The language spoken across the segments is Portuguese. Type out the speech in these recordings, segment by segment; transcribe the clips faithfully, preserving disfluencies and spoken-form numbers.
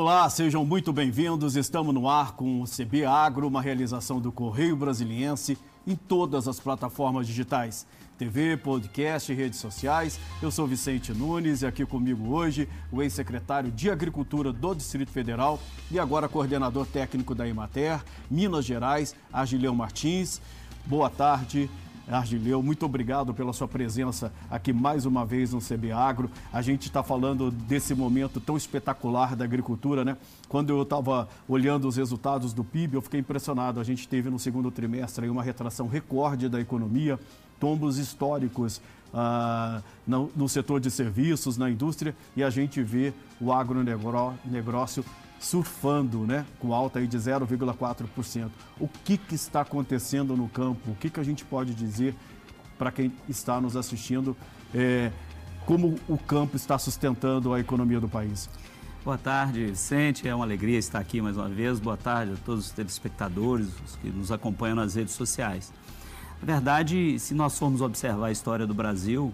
Olá, sejam muito bem-vindos. Estamos no ar com o C B Agro, uma realização do Correio Brasiliense em todas as plataformas digitais. T V, podcast, redes sociais. Eu sou Vicente Nunes e aqui comigo hoje o ex-secretário de Agricultura do Distrito Federal e agora coordenador técnico da Emater, Minas Gerais, Argileu Martins. Boa tarde, Argileu, muito obrigado pela sua presença aqui mais uma vez no C B Agro. A gente está falando desse momento tão espetacular da agricultura, né? Quando eu estava olhando os resultados do P I B, eu fiquei impressionado. A gente teve no segundo trimestre uma retração recorde da economia, tombos históricos ah, no, no setor de serviços, na indústria, e a gente vê o agronegócio surfando, né, com alta aí de zero vírgula quatro por cento. O que, que está acontecendo no campo? O que, que a gente pode dizer para quem está nos assistindo, é, como o campo está sustentando a economia do país? Boa tarde, Vicente. É uma alegria estar aqui mais uma vez. Boa tarde a todos os telespectadores, os que nos acompanham nas redes sociais. Na verdade, se nós formos observar a história do Brasil,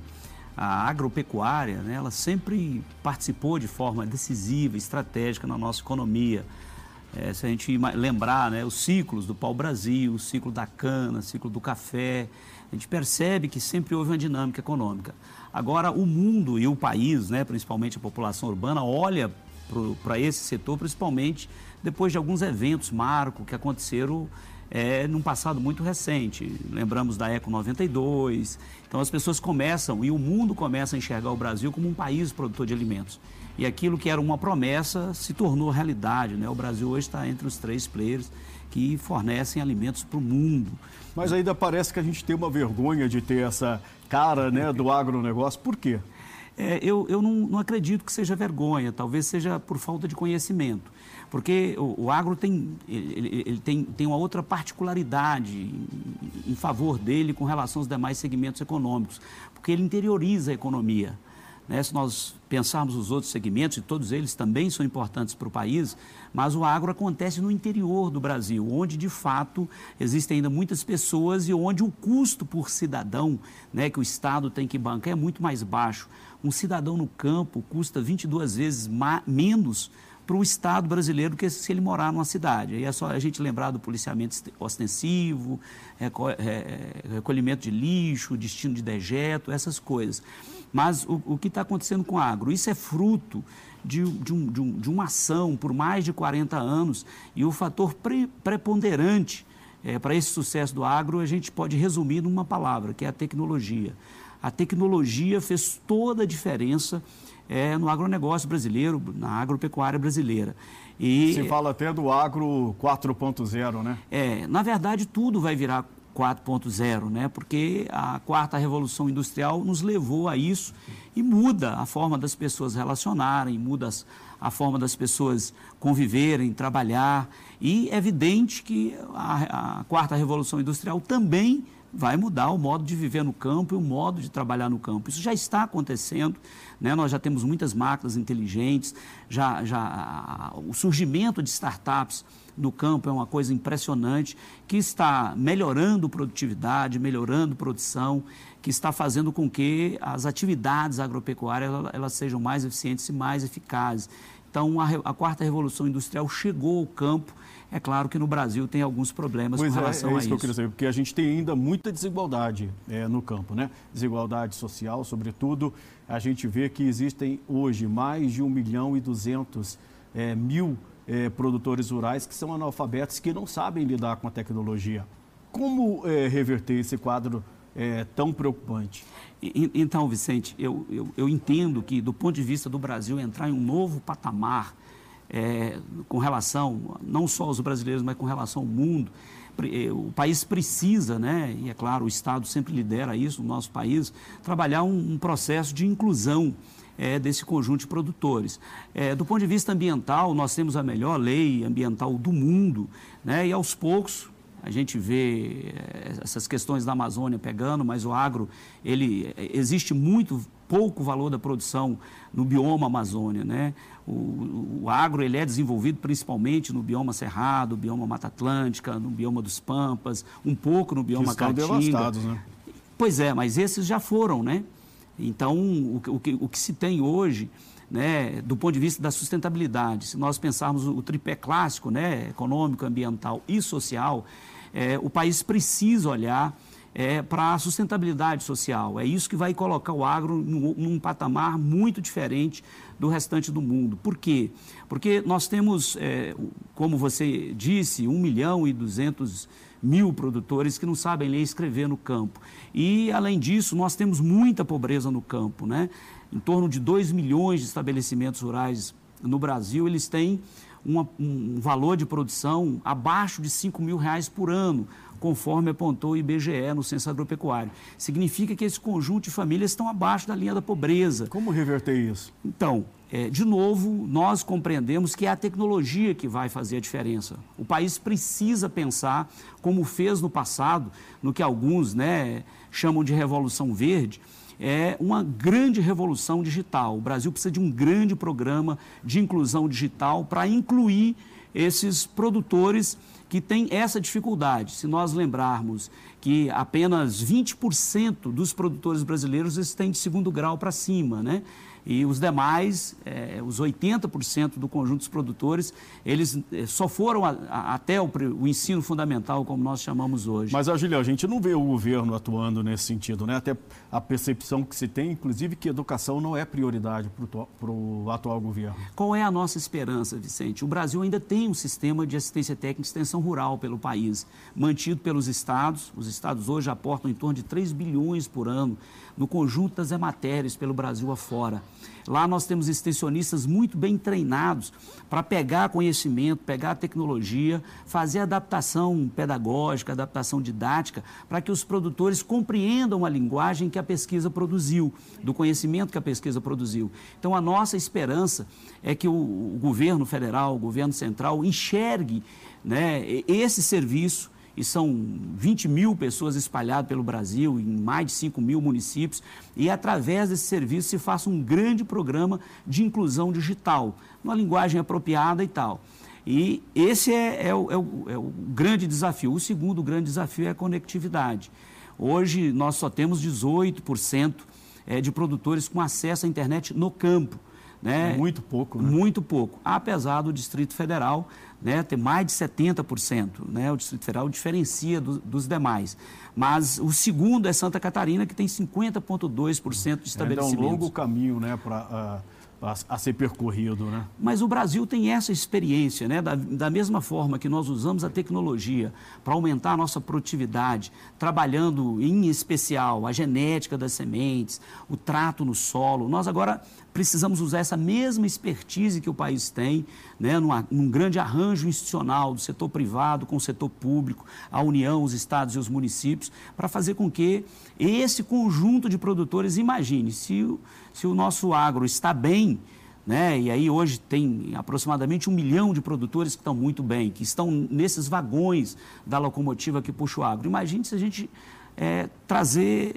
a agropecuária, né, ela sempre participou de forma decisiva, estratégica na nossa economia. É, se a gente lembrar, né, os ciclos do pau-brasil, o ciclo da cana, o ciclo do café, a gente percebe que sempre houve uma dinâmica econômica. Agora, o mundo e o país, né, principalmente a população urbana, olha para esse setor, principalmente depois de alguns eventos marco que aconteceram É, num passado muito recente. Lembramos da Eco noventa e dois. Então as pessoas começam e o mundo começa a enxergar o Brasil como um país produtor de alimentos. E aquilo que era uma promessa se tornou realidade, né? O Brasil hoje está entre os três players que fornecem alimentos para o mundo. Mas ainda parece que a gente tem uma vergonha de ter essa cara, né, do agronegócio. Por quê? É, eu eu não, não acredito que seja vergonha, talvez seja por falta de conhecimento. Porque o, o agro tem, ele, ele tem, tem uma outra particularidade em, em favor dele com relação aos demais segmentos econômicos, porque ele interioriza a economia, né? Se nós pensarmos os outros segmentos, e todos eles também são importantes para o país, mas o agro acontece no interior do Brasil, onde de fato existem ainda muitas pessoas e onde o custo por cidadão, né, que o Estado tem que bancar é muito mais baixo. Um cidadão no campo custa vinte e duas vezes menos para o Estado brasileiro que se ele morar numa cidade. E é só a gente lembrar do policiamento ostensivo, recolhimento de lixo, destino de dejeto, essas coisas. Mas o, o que está acontecendo com o agro? Isso é fruto de, de, um, de, um, de uma ação por mais de quarenta anos e o fator pre, preponderante é, para esse sucesso do agro a gente pode resumir numa palavra, que é a tecnologia. A tecnologia fez toda a diferença É, no agronegócio brasileiro, na agropecuária brasileira. E se fala até do agro quatro ponto zero, né? É, na verdade tudo vai virar quatro ponto zero, né? Porque a quarta revolução industrial nos levou a isso e muda a forma das pessoas relacionarem, muda as, a forma das pessoas conviverem, trabalhar. E é evidente que a, a quarta revolução industrial também vai mudar o modo de viver no campo e o modo de trabalhar no campo. Isso já está acontecendo, né? Nós já temos muitas máquinas inteligentes, já, já, o surgimento de startups no campo é uma coisa impressionante, que está melhorando produtividade, melhorando produção, que está fazendo com que as atividades agropecuárias elas sejam mais eficientes e mais eficazes. Então, a, a quarta revolução industrial chegou ao campo. É claro que no Brasil tem alguns problemas pois com relação é, é isso a isso. Que eu queria saber, porque a gente tem ainda muita desigualdade é, no campo, né? Desigualdade social, sobretudo. A gente vê que existem hoje mais de um milhão e duzentos é, mil é, produtores rurais que são analfabetos, que não sabem lidar com a tecnologia. Como é, reverter esse quadro é, tão preocupante? Então, Vicente, eu, eu, eu entendo que, do ponto de vista do Brasil, entrar em um novo patamar É, com relação, não só aos brasileiros, mas com relação ao mundo. O país precisa, né, e é claro, o Estado sempre lidera isso no nosso país, trabalhar um, um processo de inclusão é, desse conjunto de produtores. É, do ponto de vista ambiental, nós temos a melhor lei ambiental do mundo, né, e aos poucos a gente vê essas questões da Amazônia pegando, mas o agro, ele existe muito pouco valor da produção no bioma Amazônia, né? O, o agro, ele é desenvolvido principalmente no bioma Cerrado, bioma Mata Atlântica, no bioma dos Pampas, um pouco no bioma Caatinga. Estão devastados, né? Pois é, mas esses já foram, né? Então, o, o, que, o que se tem hoje né, do ponto de vista da sustentabilidade. Se nós pensarmos o tripé clássico, né, econômico, ambiental e social, é, o país precisa olhar é, para a sustentabilidade social. É isso que vai colocar o agro num, num patamar muito diferente do restante do mundo. Por quê? Porque nós temos, é, como você disse, um milhão e duzentos mil produtores que não sabem ler e escrever no campo. E, além disso, nós temos muita pobreza no campo, né? Em torno de dois milhões de estabelecimentos rurais no Brasil, eles têm uma, um valor de produção abaixo de cinco mil reais por ano, conforme apontou o I B G E no Censo Agropecuário. Significa que esse conjunto de famílias estão abaixo da linha da pobreza. Como reverter isso? Então, é, de novo, nós compreendemos que é a tecnologia que vai fazer a diferença. O país precisa pensar, como fez no passado, no que alguns, né, chamam de Revolução Verde, é uma grande revolução digital. O Brasil precisa de um grande programa de inclusão digital para incluir esses produtores que têm essa dificuldade. Se nós lembrarmos que apenas vinte por cento dos produtores brasileiros eles têm de segundo grau para cima, né? E os demais, é, os oitenta por cento do conjunto dos produtores, eles só foram a, a, até o, o ensino fundamental, como nós chamamos hoje. Mas, Argileu, a gente não vê o governo atuando nesse sentido, né? Até a percepção que se tem, inclusive, que educação não é prioridade para o atual governo. Qual é a nossa esperança, Vicente? O Brasil ainda tem um sistema de assistência técnica e extensão rural pelo país, mantido pelos estados. Os estados hoje aportam em torno de três bilhões por ano no conjunto das Emateres pelo Brasil afora. Lá nós temos extensionistas muito bem treinados para pegar conhecimento, pegar tecnologia, fazer adaptação pedagógica, adaptação didática, para que os produtores compreendam a linguagem que a pesquisa produziu, do conhecimento que a pesquisa produziu. Então, a nossa esperança é que o, o governo federal, o governo central, enxergue, né, esse serviço, e são vinte mil pessoas espalhadas pelo Brasil, em mais de cinco mil municípios, e através desse serviço se faça um grande programa de inclusão digital, numa linguagem apropriada e tal. E esse é, é, o, é, o, é o grande desafio. O segundo grande desafio é a conectividade. Hoje nós só temos dezoito por cento de produtores com acesso à internet no campo. Né? Muito pouco, né? Muito pouco, apesar do Distrito Federal, né, ter mais de setenta por cento, né? O Distrito Federal diferencia do, dos demais. Mas o segundo é Santa Catarina, que tem cinquenta vírgula dois por cento de estabelecimentos. Ainda é um longo caminho, né, para uh, a ser percorrido, né? Mas o Brasil tem essa experiência, né? Da, da mesma forma que nós usamos a tecnologia para aumentar a nossa produtividade, trabalhando em especial a genética das sementes, o trato no solo, nós agora precisamos usar essa mesma expertise que o país tem, né, numa, num grande arranjo institucional do setor privado com o setor público, a União, os estados e os municípios, para fazer com que esse conjunto de produtores, imagine, se o, se o nosso agro está bem, né, e aí hoje tem aproximadamente um milhão de produtores que estão muito bem, que estão nesses vagões da locomotiva que puxa o agro. Imagine se a gente é, trazer...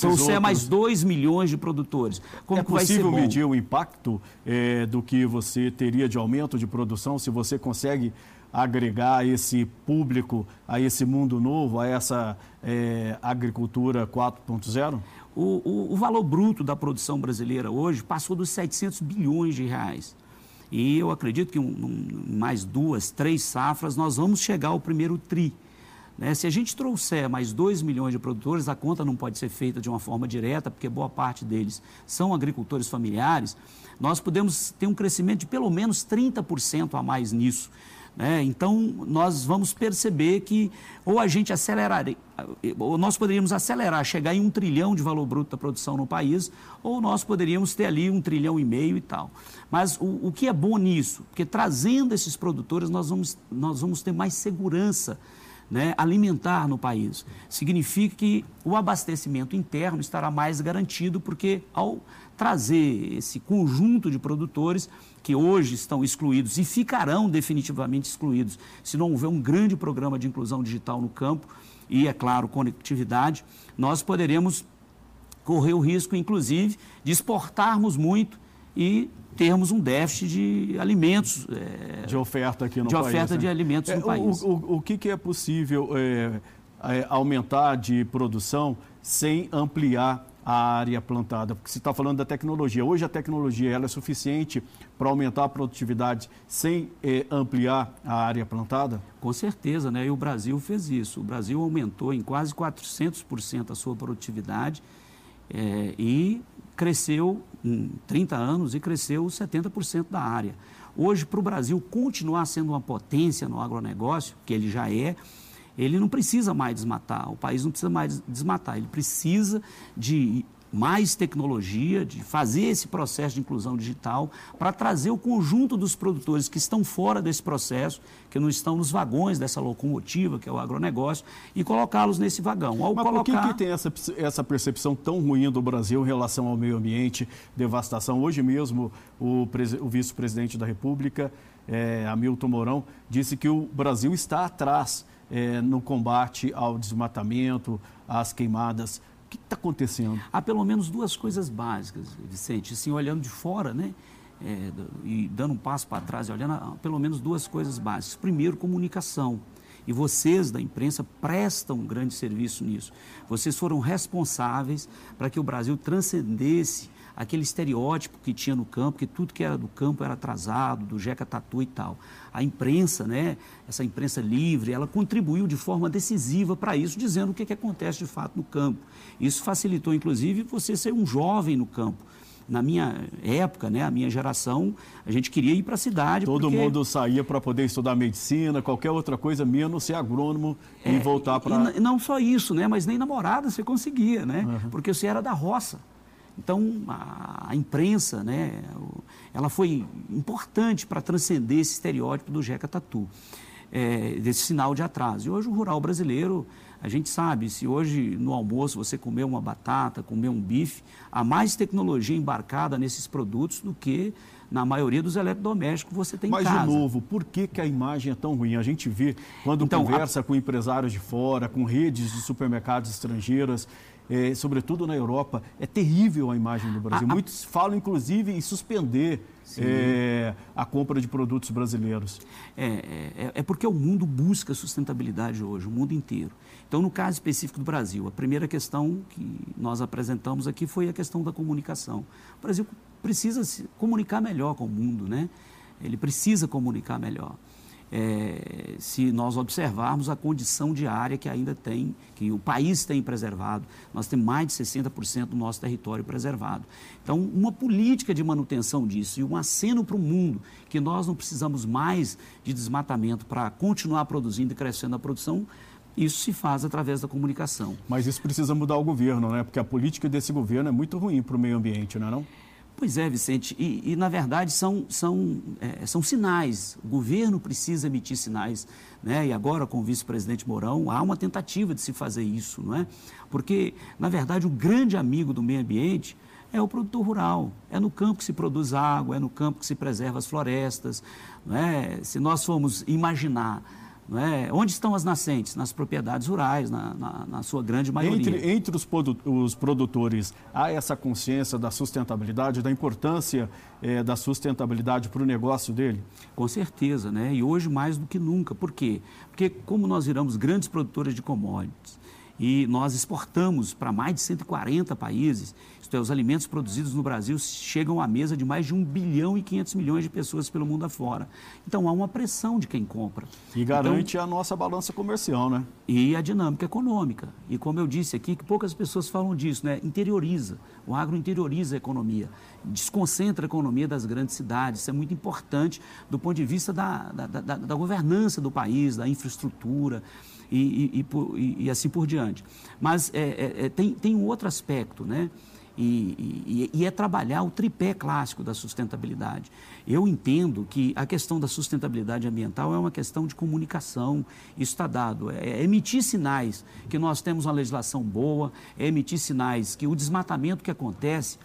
trouxer mais dois milhões de produtores. Como é que possível vai ser medir o impacto é, do que você teria de aumento de produção se você consegue agregar esse público a esse mundo novo, a essa é, agricultura quatro ponto zero? O, o, o valor bruto da produção brasileira hoje passou dos setecentos bilhões de reais. E eu acredito que um, um, mais duas, três safras nós vamos chegar ao primeiro tri. Né? Se a gente trouxer mais dois milhões de produtores, a conta não pode ser feita de uma forma direta, porque boa parte deles são agricultores familiares, nós podemos ter um crescimento de pelo menos trinta por cento a mais nisso. Né? Então, nós vamos perceber que ou a gente aceleraria, ou nós poderíamos acelerar, chegar em um trilhão de valor bruto da produção no país, ou nós poderíamos ter ali um trilhão e meio e tal. Mas o, o que é bom nisso? Porque trazendo esses produtores, nós vamos, nós vamos ter mais segurança, né, alimentar no país. Significa que o abastecimento interno estará mais garantido, porque ao trazer esse conjunto de produtores que hoje estão excluídos e ficarão definitivamente excluídos, se não houver um grande programa de inclusão digital no campo e, é claro, conectividade, nós poderemos correr o risco, inclusive, de exportarmos muito e termos um déficit de alimentos. É, de oferta aqui no de país. De oferta, né? De alimentos é, no o, país. O, o, o que, que é possível é, é, aumentar de produção sem ampliar a área plantada? Porque você está falando da tecnologia. Hoje a tecnologia ela é suficiente para aumentar a produtividade sem é, ampliar a área plantada? Com certeza, né? E o Brasil fez isso. O Brasil aumentou em quase quatrocentos por cento a sua produtividade é, e cresceu em trinta anos e cresceu setenta por cento da área. Hoje, para o Brasil continuar sendo uma potência no agronegócio, que ele já é, ele não precisa mais desmatar, o país não precisa mais desmatar, ele precisa de mais tecnologia, de fazer esse processo de inclusão digital para trazer o conjunto dos produtores que estão fora desse processo, que não estão nos vagões dessa locomotiva, que é o agronegócio, e colocá-los nesse vagão. Ao Mas colocar... por que, que tem essa, essa percepção tão ruim do Brasil em relação ao meio ambiente, devastação? Hoje mesmo, o, prese... o vice-presidente da República, é, Hamilton Mourão, disse que o Brasil está atrás é, no combate ao desmatamento, às queimadas. O que está acontecendo? Há pelo menos duas coisas básicas, Vicente. Assim, olhando de fora, né? É, e dando um passo para trás e olhando, há pelo menos duas coisas básicas. Primeiro, comunicação. E vocês da imprensa prestam um grande serviço nisso. Vocês foram responsáveis para que o Brasil transcendesse aquele estereótipo que tinha no campo, que tudo que era do campo era atrasado, do Jeca Tatu e tal. A imprensa, né, essa imprensa livre, ela contribuiu de forma decisiva para isso, dizendo o que, que acontece de fato no campo. Isso facilitou, inclusive, você ser um jovem no campo. Na minha época, né, a minha geração, a gente queria ir para a cidade. Todo porque... mundo saía para poder estudar medicina, qualquer outra coisa, menos ser agrônomo é, e voltar para... Não só isso, né, mas nem namorada você conseguia, né, uhum. porque você era da roça. Então, a, a imprensa, né, ela foi importante para transcender esse estereótipo do Jeca Tatu, é, desse sinal de atraso. E hoje o rural brasileiro, a gente sabe, se hoje no almoço você comer uma batata, comer um bife, há mais tecnologia embarcada nesses produtos do que na maioria dos eletrodomésticos você tem em casa. Mas, de novo, por que, que a imagem é tão ruim? A gente vê, quando então, conversa a... com empresários de fora, com redes de supermercados estrangeiras, é, sobretudo na Europa, é terrível a imagem do Brasil. A, a... Muitos falam, inclusive, em suspender é, a compra de produtos brasileiros. É, é, é porque o mundo busca sustentabilidade hoje, o mundo inteiro. Então, no caso específico do Brasil, a primeira questão que nós apresentamos aqui foi a questão da comunicação. O Brasil precisa se comunicar melhor com o mundo, né? Ele precisa comunicar melhor. É, se nós observarmos a condição de área que ainda tem, que o país tem preservado, nós temos mais de sessenta por cento do nosso território preservado. Então, uma política de manutenção disso e um aceno para o mundo, que nós não precisamos mais de desmatamento para continuar produzindo e crescendo a produção, isso se faz através da comunicação. Mas isso precisa mudar o governo, né? Porque a política desse governo é muito ruim para o meio ambiente, não é não? Pois é, Vicente, e, e na verdade são, são, é, são sinais, o governo precisa emitir sinais, né? E agora com o vice-presidente Mourão há uma tentativa de se fazer isso, não é? Porque, na verdade, o grande amigo do meio ambiente é o produtor rural, é no campo que se produz água, é no campo que se preserva as florestas, não é? Se nós formos imaginar... Não é? Onde estão as nascentes? Nas propriedades rurais, na, na, na sua grande maioria. Entre, entre os, os produtores, há essa consciência da sustentabilidade, da importância é, da sustentabilidade para o negócio dele? Com certeza, né? E hoje mais do que nunca. Por quê? Porque como nós viramos grandes produtores de commodities e nós exportamos para mais de cento e quarenta países, isto é, os alimentos produzidos no Brasil chegam à mesa de mais de um bilhão e quinhentos milhões de pessoas pelo mundo afora. Então, há uma pressão de quem compra. E garante então, a nossa balança comercial, né? E a dinâmica econômica. E como eu disse aqui, que poucas pessoas falam disso, né? Interioriza. O agro interioriza a economia, desconcentra a economia das grandes cidades. Isso é muito importante do ponto de vista da, da, da, da governança do país, da infraestrutura. E, e, e, e assim por diante. Mas é, é, tem, tem um outro aspecto, né? E, e, e é trabalhar o tripé clássico da sustentabilidade. Eu entendo que a questão da sustentabilidade ambiental é uma questão de comunicação, isso está dado, é emitir sinais que nós temos uma legislação boa, é emitir sinais que o desmatamento que acontece,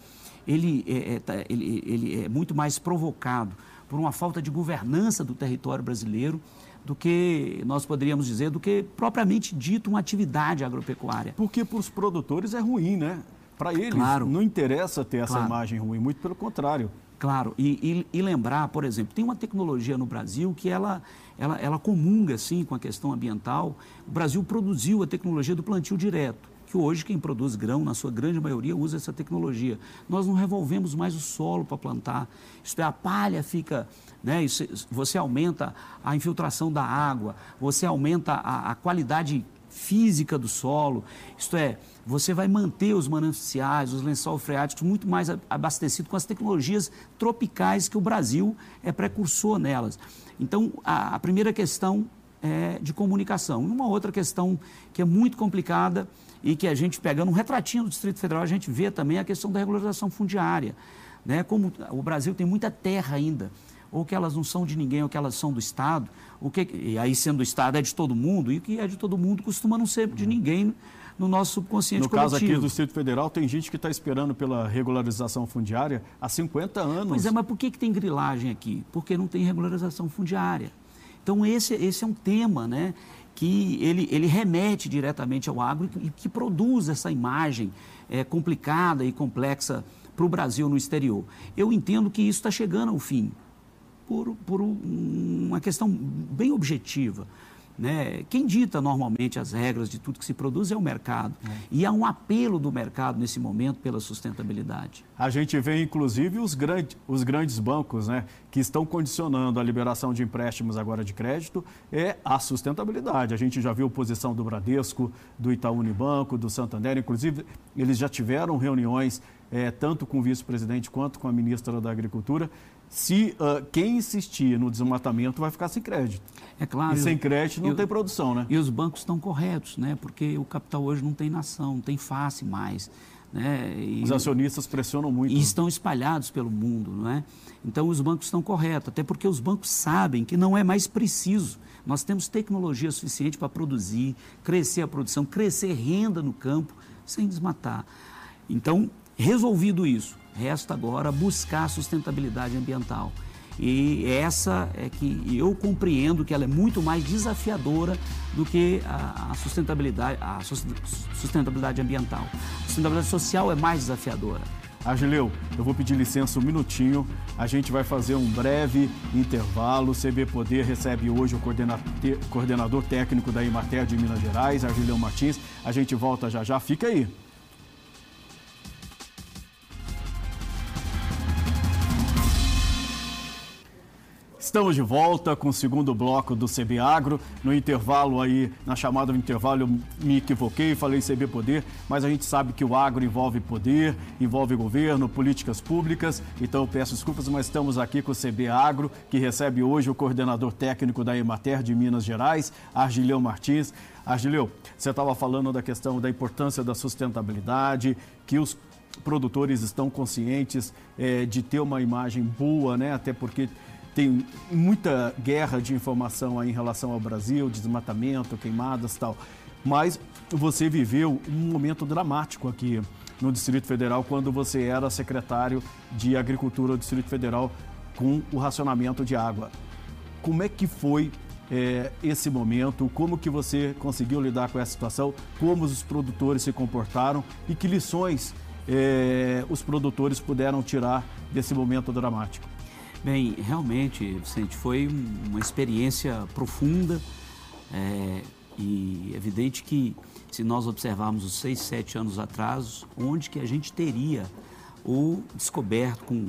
ele é, ele, ele é muito mais provocado por uma falta de governança do território brasileiro, do que nós poderíamos dizer, do que propriamente dito uma atividade agropecuária. Porque para os produtores é ruim, né? Para eles claro. Não interessa ter essa claro. Imagem ruim, muito pelo contrário. Claro, e, e, e lembrar, por exemplo, tem uma tecnologia no Brasil que ela, ela, ela comunga, sim, com a questão ambiental. O Brasil produziu a tecnologia do plantio direto, que hoje quem produz grão, na sua grande maioria, usa essa tecnologia. Nós não revolvemos mais o solo para plantar, isto é, a palha fica, né, isso, você aumenta a infiltração da água, você aumenta a, a qualidade física do solo, isto é, você vai manter os mananciais, os lençóis freáticos muito mais abastecidos com as tecnologias tropicais que o Brasil é precursor nelas. Então, a, a primeira questão é de comunicação. E uma outra questão que é muito complicada e que a gente, pegando um retratinho do Distrito Federal, a gente vê também a questão da regularização fundiária, né? Como o Brasil tem muita terra ainda, ou que elas não são de ninguém, ou que elas são do Estado, ou que, e aí sendo do Estado é de todo mundo, e o que é de todo mundo costuma não ser de ninguém no nosso subconsciente coletivo. No caso aqui do Distrito Federal, tem gente que está esperando pela regularização fundiária há cinquenta anos. Pois é, mas por que, que tem grilagem aqui? Porque não tem regularização fundiária. Então, esse, esse é um tema, né, que ele, ele remete diretamente ao agro e que produz essa imagem é, complicada e complexa para o Brasil no exterior. Eu entendo que isso está chegando ao fim, por, por uma questão bem objetiva, né? Quem dita normalmente as regras de tudo que se produz é o mercado. É. E há um apelo do mercado nesse momento pela sustentabilidade. A gente vê, inclusive, os, grande, os grandes bancos, né, que estão condicionando a liberação de empréstimos agora de crédito é a sustentabilidade. A gente já viu a posição do Bradesco, do Itaú Unibanco, do Santander. Inclusive, eles já tiveram reuniões é, tanto com o vice-presidente quanto com a ministra da Agricultura. Se uh, quem insistir no desmatamento vai ficar sem crédito. É claro. E sem crédito não eu, tem produção, né? E os bancos estão corretos, né? Porque o capital hoje não tem nação, não tem face mais, né? E os acionistas pressionam muito. E estão espalhados pelo mundo, não é? Então, os bancos estão corretos, até porque os bancos sabem que não é mais preciso. Nós temos tecnologia suficiente para produzir, crescer a produção, crescer renda no campo, sem desmatar. Então, resolvido isso, resta agora buscar sustentabilidade ambiental. E essa é que eu compreendo que ela é muito mais desafiadora do que a sustentabilidade, a sustentabilidade ambiental. A sustentabilidade social é mais desafiadora. Argileu, eu vou pedir licença um minutinho, a gente vai fazer um breve intervalo. O C B Poder recebe hoje o coordenador técnico da Emater de Minas Gerais, Argileu Martins. A gente volta já já, fica aí. Estamos de volta com o segundo bloco do C B Agro. No intervalo aí, na chamada do intervalo, eu me equivoquei, falei C B Poder, mas a gente sabe que o agro envolve poder, envolve governo, políticas públicas. Então eu peço desculpas, mas estamos aqui com o C B Agro, que recebe hoje o coordenador técnico da Emater de Minas Gerais, Argileu Martins. Argileu, você estava falando da questão da importância da sustentabilidade, que os produtores estão conscientes é, de ter uma imagem boa, né? Até porque tem muita guerra de informação aí em relação ao Brasil, desmatamento, queimadas e tal. Mas você viveu um momento dramático aqui no Distrito Federal, quando você era secretário de Agricultura do Distrito Federal, com o racionamento de água. Como é que foi é, esse momento? Como que você conseguiu lidar com essa situação? Como os produtores se comportaram? E que lições é, os produtores puderam tirar desse momento dramático? Bem, realmente, Vicente, foi uma experiência profunda é, e evidente que se nós observarmos os seis, sete anos atrás, onde que a gente teria ou descoberto com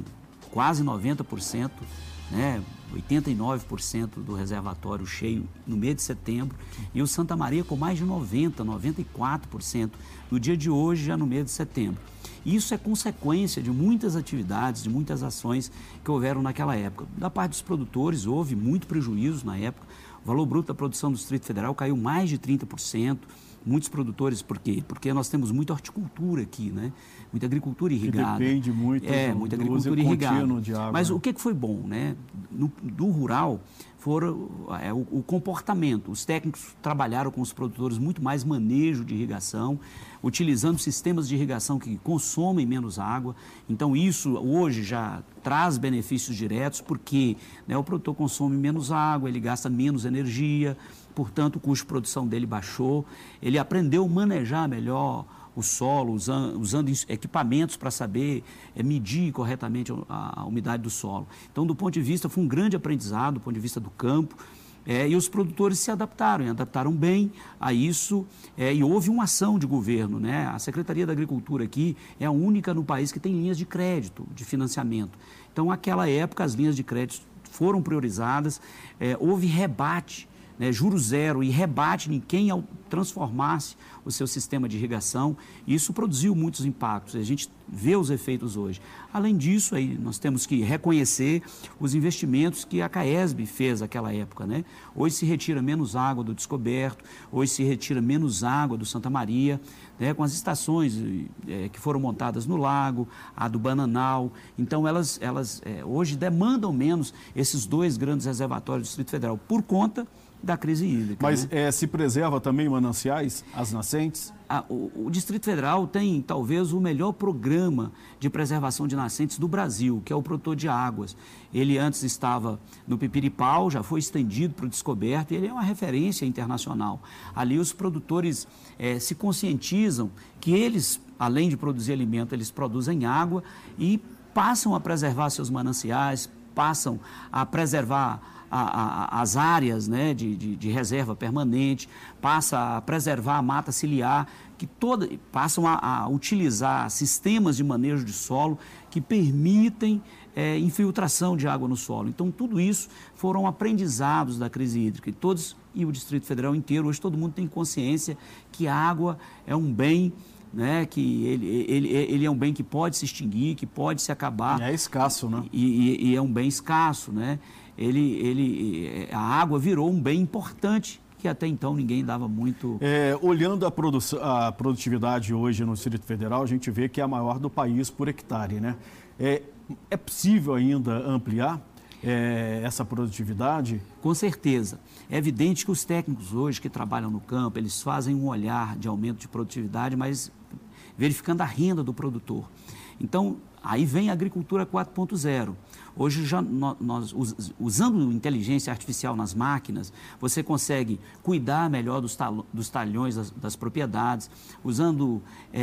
quase noventa por cento, né, oitenta e nove por cento do reservatório cheio no mês de setembro e o Santa Maria com mais de noventa por cento, noventa e quatro por cento no dia de hoje, já no mês de setembro. Isso é consequência de muitas atividades, de muitas ações que houveram naquela época. Da parte dos produtores, houve muito prejuízo na época. O valor bruto da produção do Distrito Federal caiu mais de trinta por cento. Muitos produtores, por quê? Porque nós temos muita horticultura aqui, né? Muita agricultura irrigada. Que depende muito é, do, muita agricultura do uso contínuo de água. Mas o que foi bom, né? No, do rural, foram, é, o, o comportamento. Os técnicos trabalharam com os produtores muito mais manejo de irrigação, utilizando sistemas de irrigação que consomem menos água. Então, isso hoje já traz benefícios diretos, porque, né, o produtor consome menos água, ele gasta menos energia, portanto, o custo de produção dele baixou, ele aprendeu a manejar melhor o solo, usando, usando equipamentos para saber é, medir corretamente a, a umidade do solo. Então, do ponto de vista, foi um grande aprendizado, do ponto de vista do campo, é, e os produtores se adaptaram, e adaptaram bem a isso, é, e houve uma ação de governo, né? A Secretaria da Agricultura aqui é a única no país que tem linhas de crédito, de financiamento. Então, naquela época, as linhas de crédito foram priorizadas, é, houve rebate, né, juro zero e rebate em quem transformasse o seu sistema de irrigação, e isso produziu muitos impactos, a gente vê os efeitos hoje. Além disso, aí nós temos que reconhecer os investimentos que a Caesb fez naquela época, né? Hoje se retira menos água do Descoberto, hoje se retira menos água do Santa Maria, né, com as estações é, que foram montadas no lago, a do Bananal. Então, elas, elas é, hoje demandam menos esses dois grandes reservatórios do Distrito Federal, por conta da crise hídrica. Mas, né? é, se preserva também mananciais, as nascentes? Ah, o, o Distrito Federal tem, talvez, o melhor programa de preservação de nascentes do Brasil, que é o Protetor de Águas. Ele antes estava no Pipiripau, já foi estendido para o Descoberto, e ele é uma referência internacional. Ali os produtores é, se conscientizam que eles, além de produzir alimento, eles produzem água e passam a preservar seus mananciais, passam a preservar A, a, as áreas, né, de, de, de reserva permanente, passa a preservar a mata ciliar, que toda, passam a, a utilizar sistemas de manejo de solo que permitem é, infiltração de água no solo. Então, tudo isso foram aprendizados da crise hídrica, e todos, e o Distrito Federal inteiro, hoje todo mundo tem consciência que a água é um bem, né, que ele, ele, ele é um bem que pode se extinguir, que pode se acabar. E é escasso, né? E, e, e é um bem escasso, né? Ele, ele, a água virou um bem importante que até então ninguém dava muito... É, olhando a, produ a produtividade hoje no Distrito Federal, a gente vê que é a maior do país por hectare, né? É, é possível ainda ampliar é, essa produtividade? Com certeza. É evidente que os técnicos hoje que trabalham no campo, eles fazem um olhar de aumento de produtividade, mas verificando a renda do produtor. Então, aí vem a agricultura quatro ponto zero. Hoje, já nós, usando inteligência artificial nas máquinas, você consegue cuidar melhor dos talhões das, das propriedades. Usando é,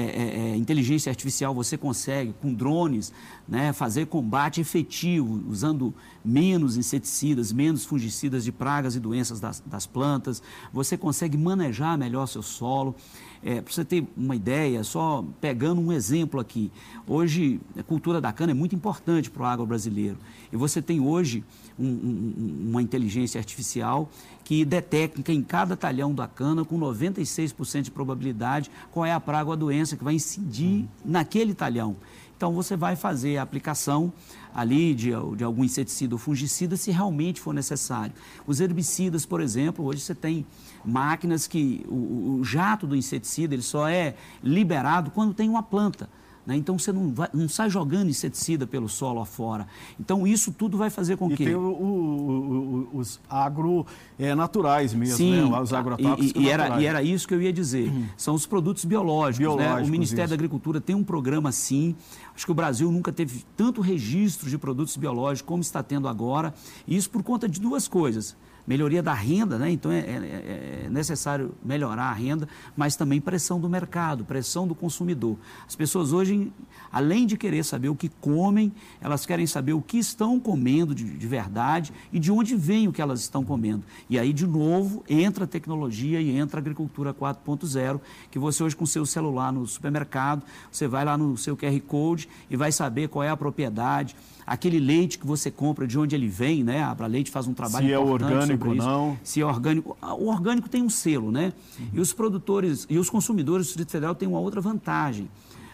é, inteligência artificial, você consegue, com drones, né, fazer combate efetivo, usando menos inseticidas, menos fungicidas de pragas e doenças das, das plantas. Você consegue manejar melhor seu solo. É, para você ter uma ideia, só pegando um exemplo aqui, hoje a cultura da cana é muito importante para o agro brasileiro, e você tem hoje um, um, uma inteligência artificial que detecta em cada talhão da cana, com noventa e seis por cento de probabilidade, qual é a praga ou a doença que vai incidir naquele talhão. Então, você vai fazer a aplicação ali de, de algum inseticida ou fungicida, se realmente for necessário. Os herbicidas, por exemplo, hoje você tem máquinas que o, o jato do inseticida ele só é liberado quando tem uma planta, né? Então, você não, vai, não sai jogando inseticida pelo solo afora. Então, isso tudo vai fazer com e que... E tem o, o, o, os agro é, naturais mesmo, sim, né? Os agrotóxicos e, e, era, e era isso que eu ia dizer. Hum. São os produtos biológicos, biológicos né? O Ministério isso. da Agricultura tem um programa, sim. Acho que o Brasil nunca teve tanto registro de produtos biológicos como está tendo agora. Isso por conta de duas coisas. Melhoria da renda, né? Então é, é, é necessário melhorar a renda, mas também pressão do mercado, pressão do consumidor. As pessoas hoje, além de querer saber o que comem, elas querem saber o que estão comendo de, de verdade e de onde vem o que elas estão comendo. E aí, de novo, entra a tecnologia e entra a agricultura quatro ponto zero, que você hoje com o seu celular no supermercado, você vai lá no seu Q R Code e vai saber qual é a propriedade. Aquele leite que você compra, de onde ele vem, né? A Abraleite faz um trabalho importante sobre isso. Se é orgânico ou não. Se é orgânico. O orgânico tem um selo, né? Uhum. E os produtores e os consumidores do Distrito Federal têm uma outra vantagem.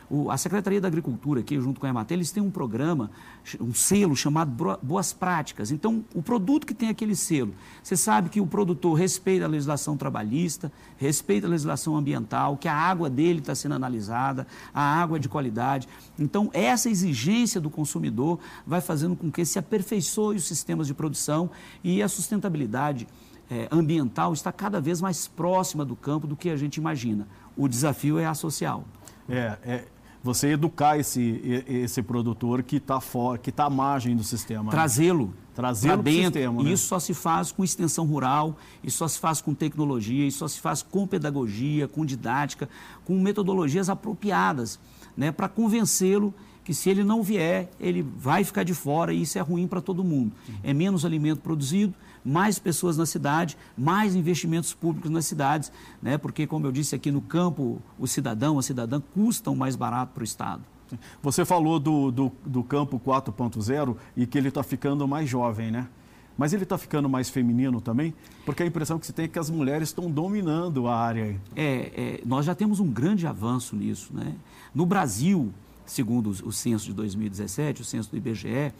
O, a Secretaria da Agricultura, aqui junto com a Emater, eles têm um programa, um selo chamado Boas Práticas. Então, o produto que tem aquele selo, você sabe que o produtor respeita a legislação trabalhista, respeita a legislação ambiental, que a água dele está sendo analisada, a água é de qualidade. Então, essa exigência do consumidor vai fazendo com que se aperfeiçoe os sistemas de produção, e a sustentabilidade é, ambiental está cada vez mais próxima do campo do que a gente imagina. O desafio é a social. É, é... você educar esse, esse produtor que está que tá à margem do sistema. Trazê-lo. Né? Trazê-lo para o sistema. Né? Isso só se faz com extensão rural, isso só se faz com tecnologia, isso só se faz com pedagogia, com didática, com metodologias apropriadas, né, para convencê-lo que se ele não vier, ele vai ficar de fora e isso é ruim para todo mundo. É menos alimento produzido, mais pessoas na cidade, mais investimentos públicos nas cidades, né? Porque, como eu disse aqui no campo, o cidadão, a cidadã custam mais barato para o Estado. Você falou do, do, do campo quatro ponto zero e que ele está ficando mais jovem, né? Mas ele está ficando mais feminino também? Porque a impressão que se tem é que as mulheres estão dominando a área. É, é, nós já temos um grande avanço nisso, né? No Brasil... Segundo o censo de dois mil e dezessete, o censo do I B G E,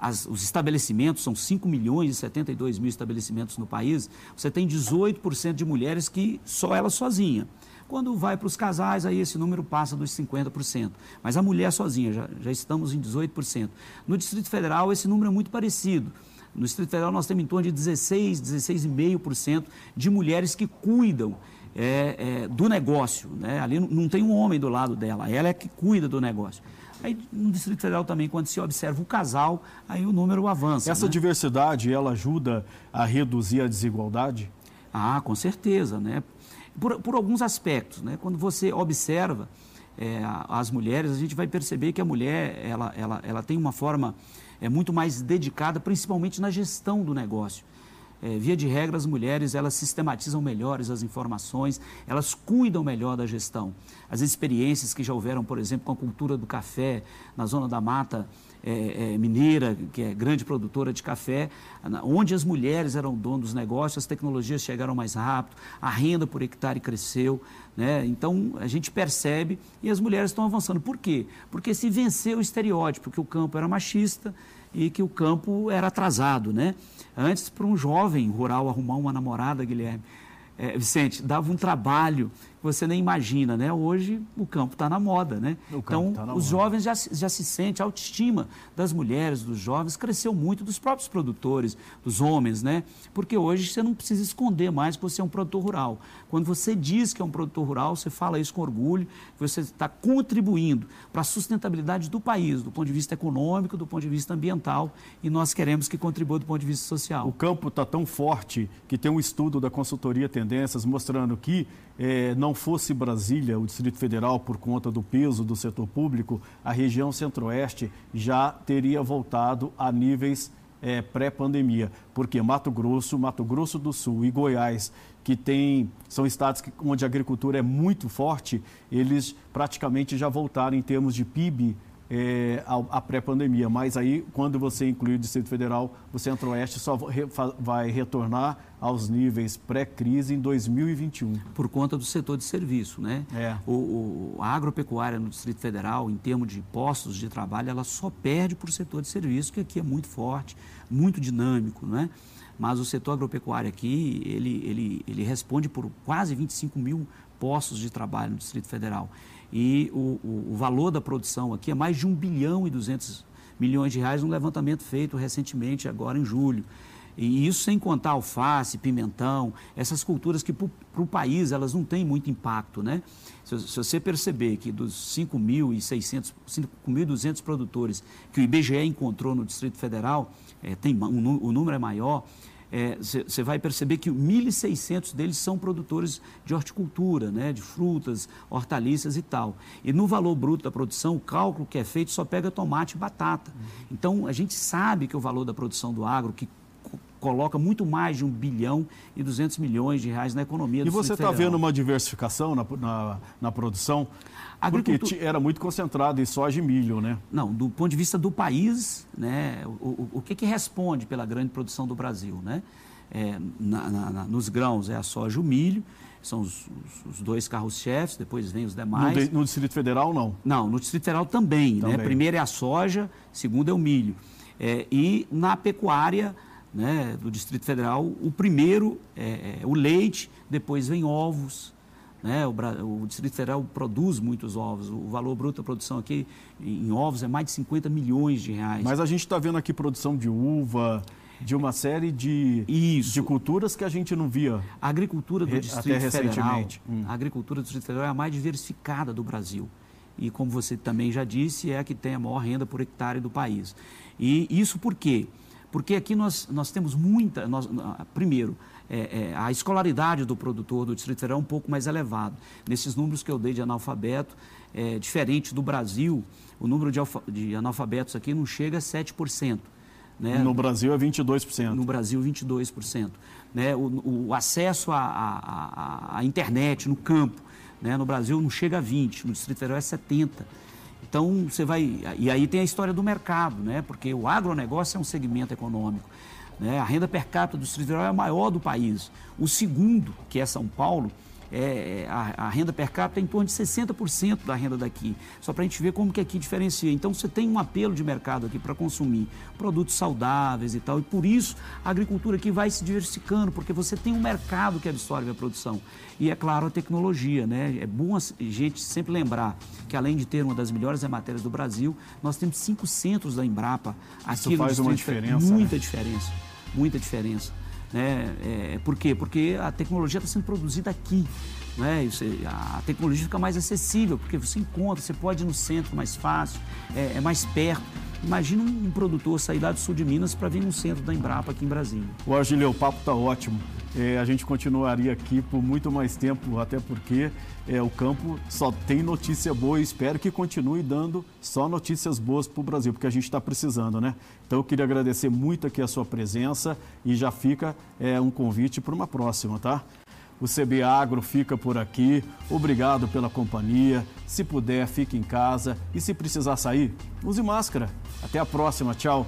as, os estabelecimentos, são cinco milhões e setenta e dois mil estabelecimentos no país, você tem dezoito por cento de mulheres que só ela sozinha. Quando vai para os casais, aí esse número passa dos cinquenta por cento. Mas a mulher sozinha, já, já estamos em dezoito por cento. No Distrito Federal, esse número é muito parecido. No Distrito Federal, nós temos em torno de dezesseis, dezesseis vírgula cinco por cento de mulheres que cuidam É, é, do negócio, né? Ali não, não tem um homem do lado dela, ela é que cuida do negócio. Aí no Distrito Federal também, quando se observa o casal, aí o número avança. Essa, né, diversidade, ela ajuda a reduzir a desigualdade? Ah, com certeza, né? Por, por alguns aspectos, né? Quando você observa é, as mulheres, a gente vai perceber que a mulher, ela, ela, ela tem uma forma é, muito mais dedicada, principalmente na gestão do negócio. É, via de regra, as mulheres, elas sistematizam melhor as informações, elas cuidam melhor da gestão. As experiências que já houveram, por exemplo, com a cultura do café na zona da Mata é, é, Mineira, que é grande produtora de café, onde as mulheres eram donas dos negócios, as tecnologias chegaram mais rápido, a renda por hectare cresceu, né? Então, a gente percebe e as mulheres estão avançando. Por quê? Porque se venceu o estereótipo que o campo era machista e que o campo era atrasado, né? Antes, para um jovem rural arrumar uma namorada, Guilherme, é, Vicente, dava um trabalho que você nem imagina, né? Hoje o campo está na moda, né? Então, tá na os moda. Jovens já, já se sentem, a autoestima das mulheres, dos jovens, cresceu muito, dos próprios produtores, dos homens, né? Porque hoje você não precisa esconder mais que você é um produtor rural. Quando você diz que é um produtor rural, você fala isso com orgulho, você está contribuindo para a sustentabilidade do país, do ponto de vista econômico, do ponto de vista ambiental, e nós queremos que contribua do ponto de vista social. O campo está tão forte que tem um estudo da consultoria Tendências mostrando que eh, não fosse Brasília, o Distrito Federal, por conta do peso do setor público, a região centro-oeste já teria voltado a níveis eh, pré-pandemia, porque Mato Grosso, Mato Grosso do Sul e Goiás, que tem, são estados que, onde a agricultura é muito forte, eles praticamente já voltaram em termos de P I B é, a, a pré-pandemia. Mas aí, quando você incluir o Distrito Federal, o Centro-Oeste só re, vai retornar aos níveis pré-crise em dois mil e vinte e um. Por conta do setor de serviço, né? É. O, o, a agropecuária no Distrito Federal, em termos de postos de trabalho, ela só perde por setor de serviço, que aqui é muito forte, muito dinâmico, né? Mas o setor agropecuário aqui, ele, ele, ele responde por quase vinte e cinco mil postos de trabalho no Distrito Federal. E o, o, o valor da produção aqui é mais de um bilhão e duzentos milhões de reais, num levantamento feito recentemente, agora em julho. E isso sem contar alface, pimentão, essas culturas que para o país elas não têm muito impacto, né? Se, se você perceber que dos cinco mil e duzentos produtores que o I B G E encontrou no Distrito Federal, é, tem, um, o número é maior, você é, vai perceber que mil e seiscentos deles são produtores de horticultura, né, de frutas, hortaliças e tal. E no valor bruto da produção, o cálculo que é feito só pega tomate e batata. Então, a gente sabe que o valor da produção do agro, que coloca muito mais de um bilhão e duzentos milhões de reais na economia do Distrito Federal. E você está vendo uma diversificação na, na, na produção? Agricultura... Porque era muito concentrado em soja e milho, né? Não, do ponto de vista do país, né, o, o, o que, que responde pela grande produção do Brasil, né? É, na, na, na, nos grãos é a soja e o milho, são os, os, os dois carros-chefes, depois vem os demais. No, de, no Distrito Federal, não? Não, no Distrito Federal também, também. Né? Primeiro é a soja, segundo é o milho. É, e na pecuária... Né, do Distrito Federal, o primeiro é, é o leite, depois vem ovos, né, o, o Distrito Federal produz muitos ovos, o valor bruto da produção aqui em ovos é mais de cinquenta milhões de reais. Mas a gente está vendo aqui produção de uva, de uma série de, de culturas que a gente não via. A agricultura do Distrito Federal, hum. a agricultura do Distrito Federal é a mais diversificada do Brasil. e, como você também já disse, é a que tem a maior renda por hectare do país. E isso por quê? Porque aqui nós, nós temos muita... Nós, primeiro, é, é, a escolaridade do produtor do Distrito Federal é um pouco mais elevado. Nesses números que eu dei de analfabeto, é, diferente do Brasil, o número de, alfa, de analfabetos aqui não chega a sete por cento. Né? No Brasil é vinte e dois por cento. No Brasil, vinte e dois por cento. Né? O, o acesso à internet no campo, né? No Brasil não chega a vinte por cento, no Distrito Federal é setenta por cento. Então, você vai... E aí tem a história do mercado, né? Porque o agronegócio é um segmento econômico. Né? A renda per capita do Distrito Federal é a maior do país. O segundo, que é São Paulo, é a, a renda per capita é em torno de sessenta por cento da renda daqui. Só para a gente ver como que aqui diferencia. Então, você tem um apelo de mercado aqui para consumir produtos saudáveis e tal. E por isso, a agricultura aqui vai se diversificando, porque você tem um mercado que absorve a produção. E, é claro, a tecnologia, né? É bom a gente sempre lembrar que, além de ter uma das melhores ematérias do Brasil, nós temos cinco centros da Embrapa. Aqui isso faz uma diferença. Muita né? diferença, muita diferença. É, é, por quê? Porque a tecnologia está sendo produzida aqui, né? Você, a tecnologia fica mais acessível, porque você encontra, você pode ir no centro mais fácil, é, é mais perto. Imagina um, um produtor sair lá do sul de Minas para vir no centro da Embrapa aqui em Brasília. Ô, Argileu, o papo está ótimo. É, a gente continuaria aqui por muito mais tempo, até porque é, o campo só tem notícia boa e espero que continue dando só notícias boas para o Brasil, porque a gente está precisando, né? Então, eu queria agradecer muito aqui a sua presença e já fica é, um convite para uma próxima, tá? O C B Agro fica por aqui. Obrigado pela companhia. Se puder, fique em casa. E se precisar sair, use máscara. Até a próxima. Tchau.